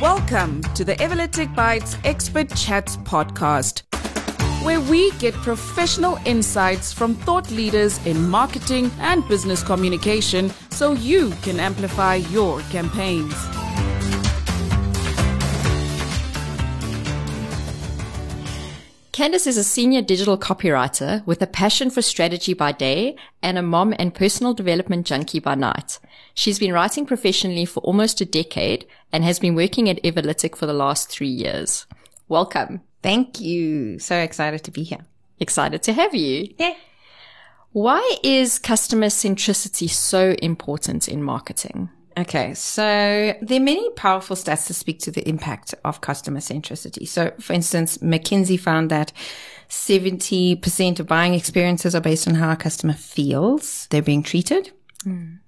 Welcome to the Everlytic Bites Expert Chats podcast, where we get professional insights from thought leaders in marketing and business communication so you can amplify your campaigns. Candice is a senior digital copywriter with a passion for strategy by day and a mom and personal development junkie by night. She's been writing professionally for almost a decade and has been working at Everlytic for the last 3 years. Welcome. Thank you. So excited to be here. Excited to have you. Yeah. Why is customer centricity so important in marketing? Okay, so there are many powerful stats that speak to the impact of customer centricity. So, for instance, McKinsey found that 70% of buying experiences are based on how a customer feels they're being treated.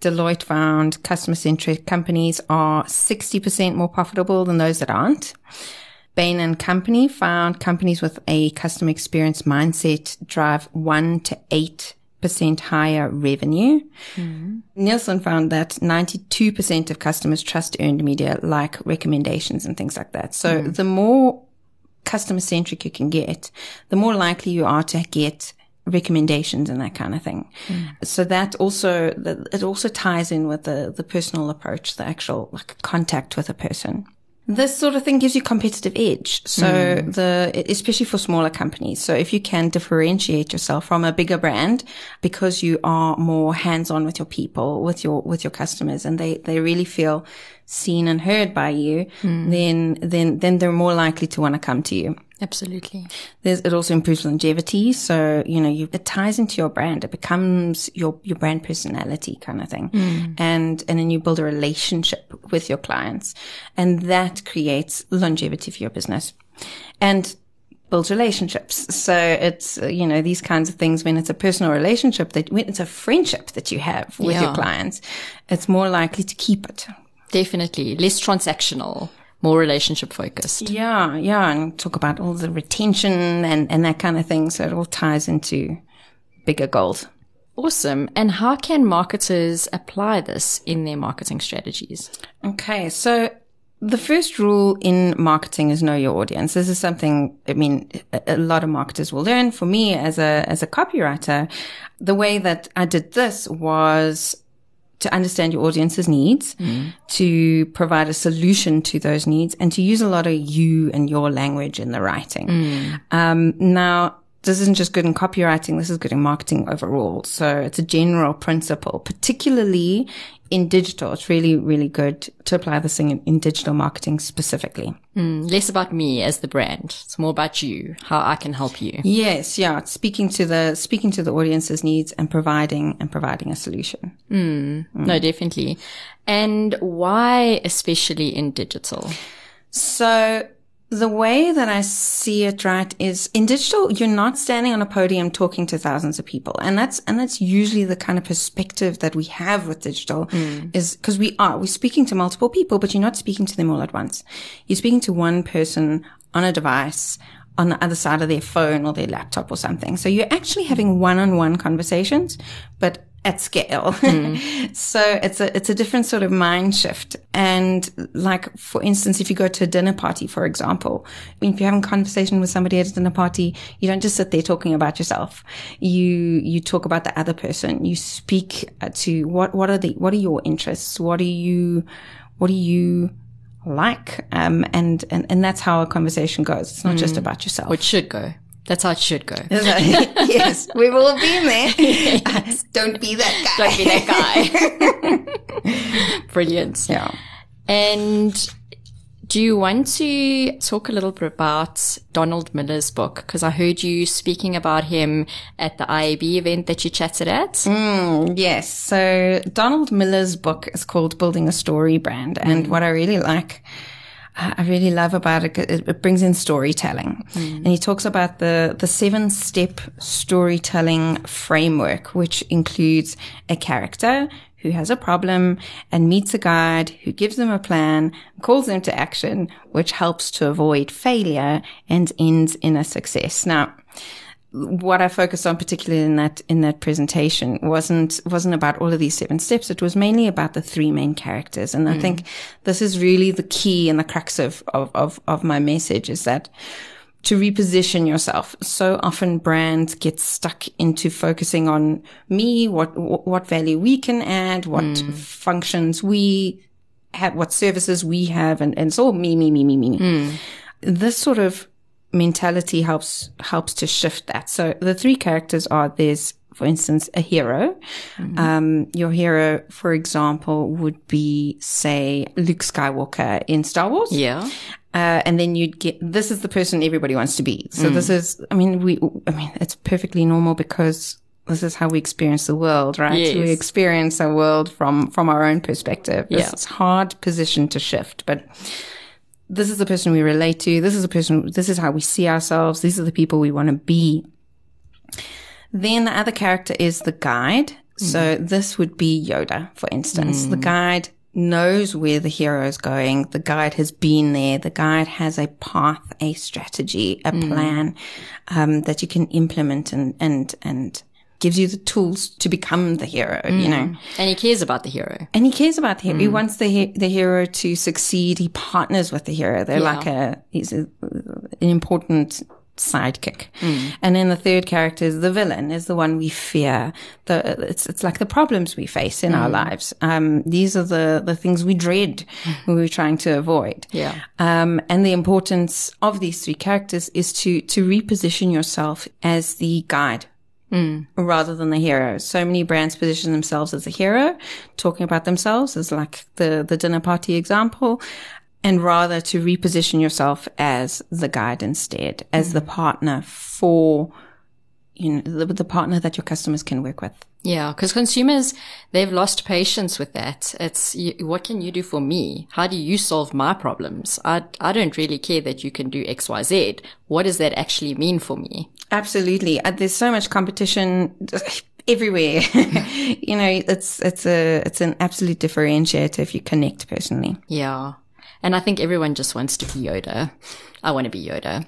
Deloitte found customer-centric companies are 60% more profitable than those that aren't. Bain & Company found companies with a customer experience mindset drive 1 to 8% higher revenue. Nielsen found that 92% of customers trust earned media like recommendations and things like that. So the more customer-centric you can get, the more likely you are to get recommendations and that kind of thing. So that also, it also ties in with the personal approach, the actual like contact with a person. This sort of thing gives you competitive edge. So especially for smaller companies. So if you can differentiate yourself from a bigger brand because you are more hands-on with your people, with your customers, and they really feel seen and heard by you, then they're more likely to want to come to you. Absolutely. It also improves longevity. So, it ties into your brand. It becomes your brand personality kind of thing. And then you build a relationship with your clients, and that creates longevity for your business and builds relationships. So it's, these kinds of things, when it's a personal relationship, when it's a friendship that you have with your clients, it's more likely to keep it. Definitely. Less transactional. More relationship focused. Yeah, yeah. And talk about all the retention and that kind of thing. So it all ties into bigger goals. Awesome. And how can marketers apply this in their marketing strategies? Okay, so the first rule in marketing is know your audience. This is something, a lot of marketers will learn. For me as a copywriter, the way that I did this was to understand your audience's needs, to provide a solution to those needs, and to use a lot of you and your language in the writing. Now, this isn't just good in copywriting. This is good in marketing overall. So it's a general principle, particularly in digital. It's really, really good to apply this thing in digital marketing specifically. Less about me as the brand. It's more about you, how I can help you. Yes. Yeah. It's speaking to the audience's needs and providing a solution. No, definitely. And why especially in digital? So, the way that I see it, right, is in digital, you're not standing on a podium talking to thousands of people. And that's usually the kind of perspective that we have with digital is because we're speaking to multiple people, but you're not speaking to them all at once. You're speaking to one person on a device on the other side of their phone or their laptop or something. So you're actually having one-on-one conversations, but at scale. So it's a different sort of mind shift. And like, for instance, if you go to a dinner party, for example, if you're having a conversation with somebody at a dinner party, you don't just sit there talking about yourself. You talk about the other person. You speak to what are your interests? What do you like? And that's how a conversation goes. It's not just about yourself. Or it should go. That's how it should go. Yes, we've all been there. Yes. Don't be that guy. Don't be that guy. Brilliant. Yeah. And do you want to talk a little bit about Donald Miller's book? Because I heard you speaking about him at the IAB event that you chatted at. Yes. So Donald Miller's book is called Building a Story Brand. And what I really love about it, it brings in storytelling. And he talks about the 7-step storytelling framework, which includes a character who has a problem and meets a guide who gives them a plan, calls them to action, which helps to avoid failure and ends in a success. Now, what I focused on particularly in that presentation wasn't about all of these 7 steps. It was mainly about the 3 main characters. And I think this is really the key and the crux of my message, is that to reposition yourself. So often brands get stuck into focusing on me, what value we can add, what functions we have, what services we have, and it's all me. This sort of mentality helps to shift that. So the 3 characters are, there's, for instance, a hero. Your hero, for example, would be, say, Luke Skywalker in Star Wars. Yeah. And then you'd get, this is the person everybody wants to be. So this is, I mean, it's perfectly normal, because this is how we experience the world, right? Yes. We experience our world from our own perspective. Yeah. It's a hard position to shift, but this is the person we relate to. This is how we see ourselves. These are the people we want to be. Then the other character is the guide. So this would be Yoda, for instance. The guide knows where the hero is going. The guide has been there. The guide has a path, a strategy, a plan, that you can implement and gives you the tools to become the hero, you know. And he cares about the hero. He wants the hero to succeed. He partners with the hero. They're like he's an important sidekick. And then the third character is the villain, is the one we fear. It's like the problems we face in our lives. These are the things we dread, we're trying to avoid. Yeah. And the importance of these 3 characters is to reposition yourself as the guide. Rather than the hero. So many brands position themselves as a hero, talking about themselves as like the dinner party example, and rather to reposition yourself as the guide instead, as the partner for, you know, the partner that your customers can work with. Yeah, because consumers, they've lost patience with that. It's, what can you do for me? How do you solve my problems? I don't really care that you can do X, Y, Z. What does that actually mean for me? Absolutely. There's so much competition everywhere. You know, it's an absolute differentiator if you connect personally. Yeah. And I think everyone just wants to be Yoda. I want to be Yoda.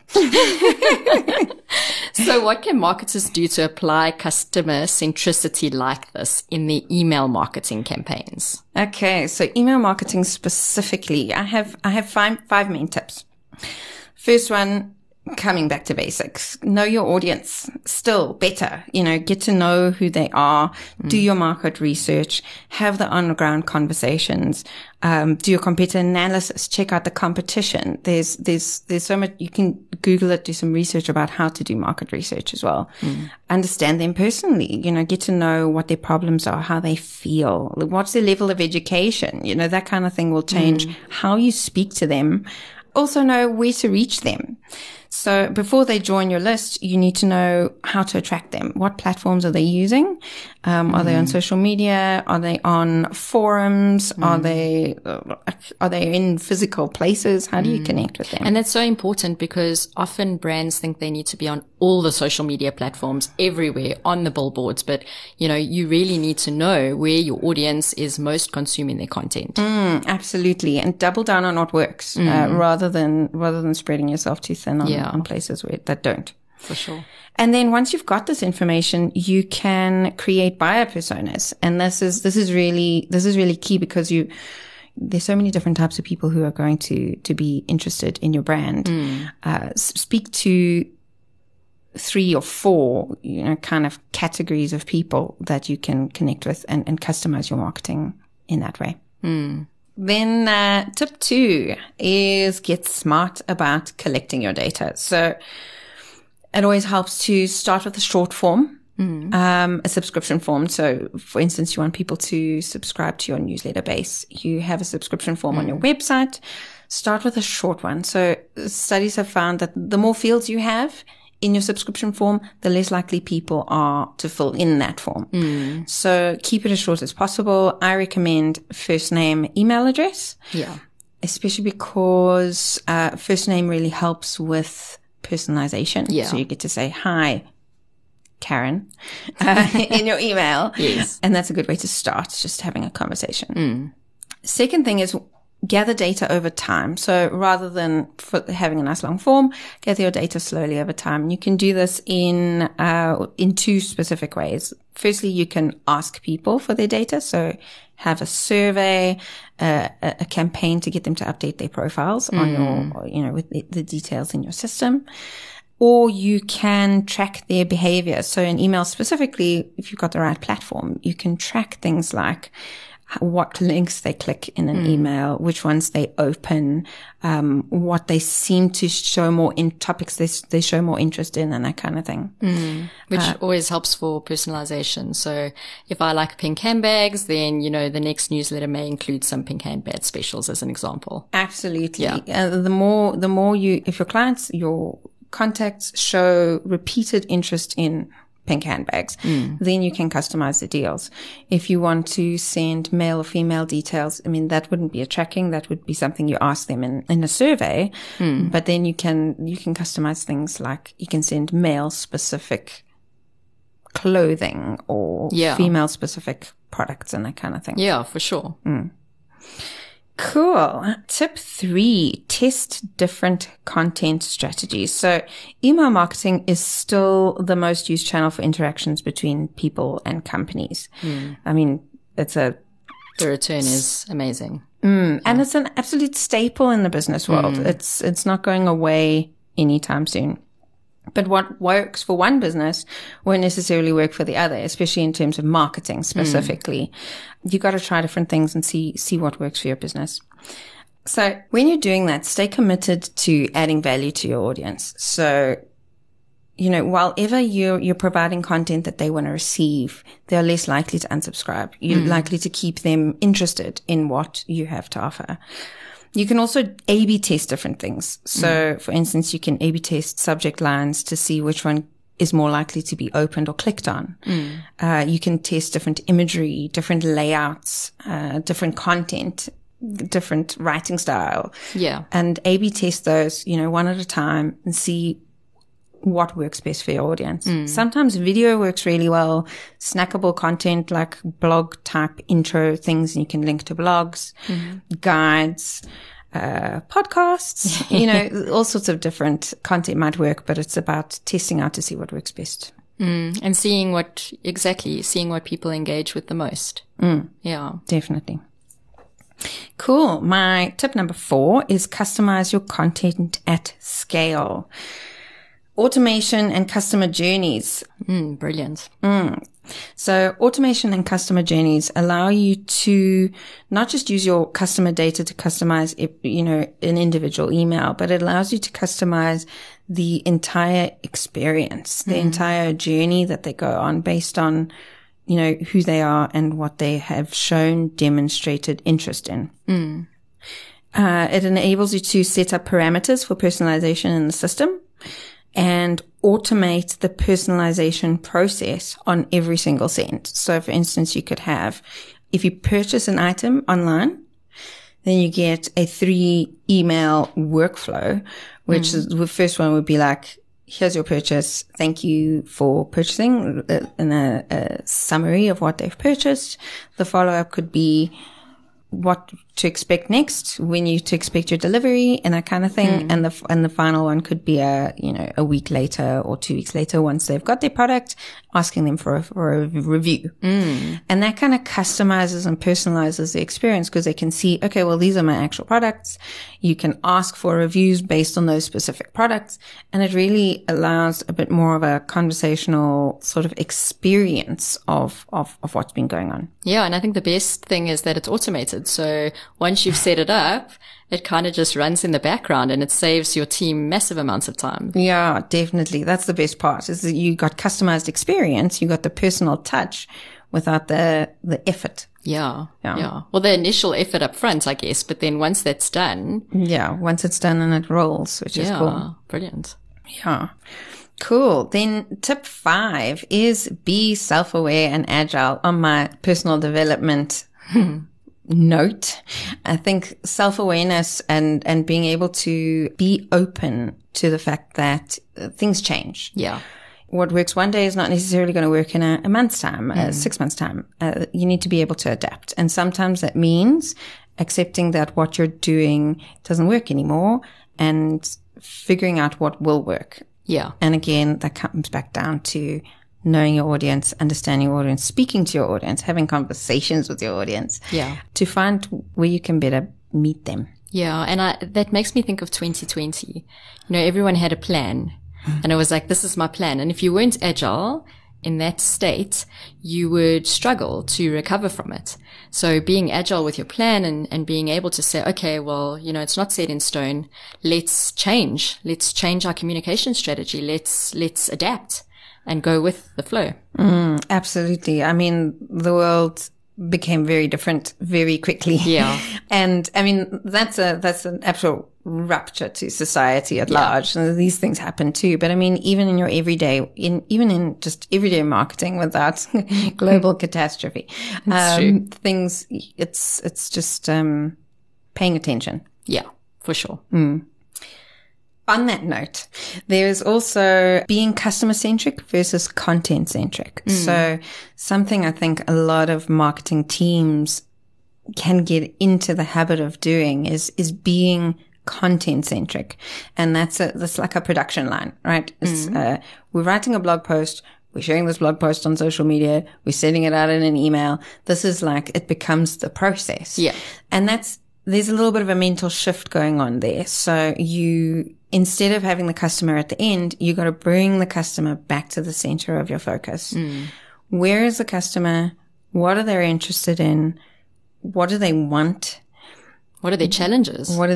So what can marketers do to apply customer centricity like this in their email marketing campaigns? Okay. So email marketing specifically, I have 5 main tips. First one, coming back to basics. Know your audience. Still better, you know, get to know who they are. Do your market research. Have the on-the-ground conversations. Do your competitor analysis. Check out the competition. There's so much. You can Google it, do some research about how to do market research as well. Understand them personally, you know, get to know what their problems are, how they feel, what's their level of education. You know, that kind of thing will change how you speak to them. Also know where to reach them. So before they join your list, you need to know how to attract them. What platforms are they using? Are they on social media? Are they on forums? Are they in physical places? How do you connect with them? And that's so important, because often brands think they need to be on all the social media platforms everywhere, on the billboards. But, you know, you really need to know where your audience is most consuming their content. Absolutely. And double down on what works, rather than spreading yourself too thin on places that don't. For sure. And then once you've got this information, you can create buyer personas. And this is really key, because there's so many different types of people who are going to be interested in your brand. Speak to 3 or 4, you know, kind of categories of people that you can connect with and customize your marketing in that way. Then tip 2 is get smart about collecting your data. So it always helps to start with a short form, a subscription form. So, for instance, you want people to subscribe to your newsletter base. You have a subscription form on your website. Start with a short one. So studies have found that the more fields you have in your subscription form, the less likely people are to fill in that form. So keep it as short as possible. I recommend first name, email address. Yeah. Especially because first name really helps with personalization. Yeah. So you get to say, hi, Karen, in your email. Yes. And that's a good way to start, just having a conversation. Second thing is gather data over time. So rather than having a nice long form, gather your data slowly over time. And you can do this in two specific ways. Firstly, you can ask people for their data. So have a survey, a campaign to get them to update their profiles on your, with the details in your system. Or you can track their behavior. So in email specifically, if you've got the right platform, you can track things like what links they click in an email, which ones they open, what they seem to show more in, topics they show more interest in, and that kind of thing. Which always helps for personalization. So if I like pink handbags, then, the next newsletter may include some pink handbag specials as an example. Absolutely. Yeah. If your clients, your contacts show repeated interest in pink handbags, then you can customize the deals. If you want to send male or female details, that wouldn't be a tracking. That would be something you ask them in a survey. But then you can customize things like you can send male specific clothing or female specific products and that kind of thing. Yeah, for sure. Cool. Tip 3, test different content strategies. So email marketing is still the most used channel for interactions between people and companies. The return is amazing. And it's an absolute staple in the business world. It's not going away anytime soon. But what works for one business won't necessarily work for the other, especially in terms of marketing specifically. You got to try different things and see what works for your business. So when you're doing that, stay committed to adding value to your audience. So, while you're providing content that they want to receive, they're less likely to unsubscribe. You're likely to keep them interested in what you have to offer. You can also A/B test different things. So, for instance, you can A/B test subject lines to see which one is more likely to be opened or clicked on. You can test different imagery, different layouts, different content, different writing style. Yeah. And A/B test those, one at a time and see what works best for your audience. Sometimes video works really well, snackable content like blog type intro things, and you can link to blogs, guides, podcasts, all sorts of different content might work, but it's about testing out to see what works best. And seeing what people engage with the most. Yeah. Definitely. Cool. My tip number 4 is customize your content at scale. Automation and customer journeys. Brilliant. So automation and customer journeys allow you to not just use your customer data to customize, an individual email, but it allows you to customize the entire experience, the entire journey that they go on based on, who they are and what they have shown demonstrated interest in. It enables you to set up parameters for personalization in the system and automate the personalization process on every single send. So, for instance, you could have, if you purchase an item online, then you get a 3-email workflow, which is, the first one would be like, here's your purchase. Thank you for purchasing, and a summary of what they've purchased. The follow-up could be what to expect next, when you to expect your delivery, and that kind of thing. And the final one could be a week later or 2 weeks later, once they've got their product, asking them for a review. And that kind of customizes and personalizes the experience, because they can see, okay, well, these are my actual products. You can ask for reviews based on those specific products. And it really allows a bit more of a conversational sort of experience of what's been going on. Yeah. And I think the best thing is that it's automated. So once you've set it up, it kind of just runs in the background, and it saves your team massive amounts of time. Yeah, definitely. That's the best part, is that you got customized experience, you got the personal touch without the effort. Yeah. Well, the initial effort up front, I guess, but then once that's done. Yeah, once it's done and it rolls, which is cool. Yeah, brilliant. Yeah. Cool. Then tip 5 is be self-aware and agile. On my personal development note, I think self-awareness and being able to be open to the fact that things change. Yeah. What works one day is not necessarily going to work in a month's time, 6 months' time. You need to be able to adapt. And sometimes that means accepting that what you're doing doesn't work anymore and figuring out what will work. Yeah. And again, that comes back down to knowing your audience, understanding your audience, speaking to your audience, having conversations with your audience. Yeah. To find where you can better meet them. Yeah. And that makes me think of 2020. You know, everyone had a plan and I was like, this is my plan. And if you weren't agile in that state, you would struggle to recover from it. So being agile with your plan and being able to say, okay, well, you know, it's not set in stone. Let's change. Let's change our communication strategy. Let's adapt and go with the flow. Absolutely. I mean, the world became very different very quickly. Yeah. And I mean, that's an absolute rupture to society at large. And these things happen too. But I mean, even in your everyday, even in just everyday marketing without global catastrophe, true. Things, it's just, paying attention. Yeah, for sure. Mm. On that note, there is also being customer-centric versus content-centric. Mm. So something I think a lot of marketing teams can get into the habit of doing is being content-centric. And that's like a production line, right? Mm. We're writing a blog post. We're sharing this blog post on social media. We're sending it out in an email. This is like, it becomes the process. Yeah. And there's a little bit of a mental shift going on there. So instead of having the customer at the end, you got to bring the customer back to the center of your focus. Mm. Where is the customer? What are they interested in? What do they want? What are their challenges? Where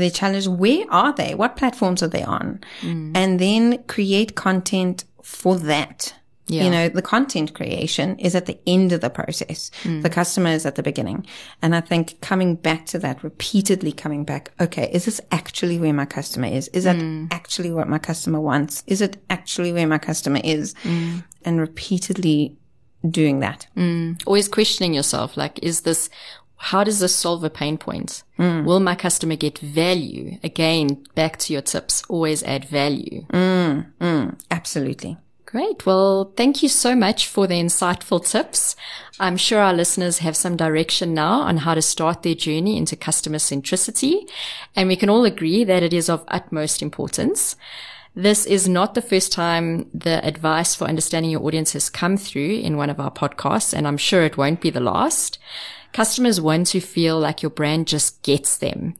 are they? What platforms are they on? Mm. And then create content for that. Yeah. You know, the content creation is at the end of the process. Mm. The customer is at the beginning. And I think coming back to that, repeatedly coming back, okay, is this actually where my customer is? Is that actually what my customer wants? Is it actually where my customer is? Mm. And repeatedly doing that. Mm. Always questioning yourself, like, how does this solve a pain point? Mm. Will my customer get value? Again, back to your tips, always add value. Mm. Mm. Absolutely. Great. Well, thank you so much for the insightful tips. I'm sure our listeners have some direction now on how to start their journey into customer centricity, and we can all agree that it is of utmost importance. This is not the first time the advice for understanding your audience has come through in one of our podcasts, and I'm sure it won't be the last. Customers want to feel like your brand just gets them.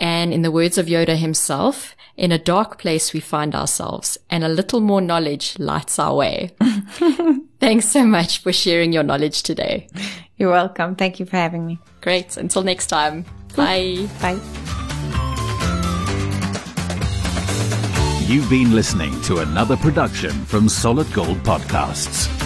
And in the words of Yoda himself, in a dark place we find ourselves, and a little more knowledge lights our way. Thanks so much for sharing your knowledge today. You're welcome. Thank you for having me. Great. Until next time. Bye. Bye. You've been listening to another production from Solid Gold Podcasts.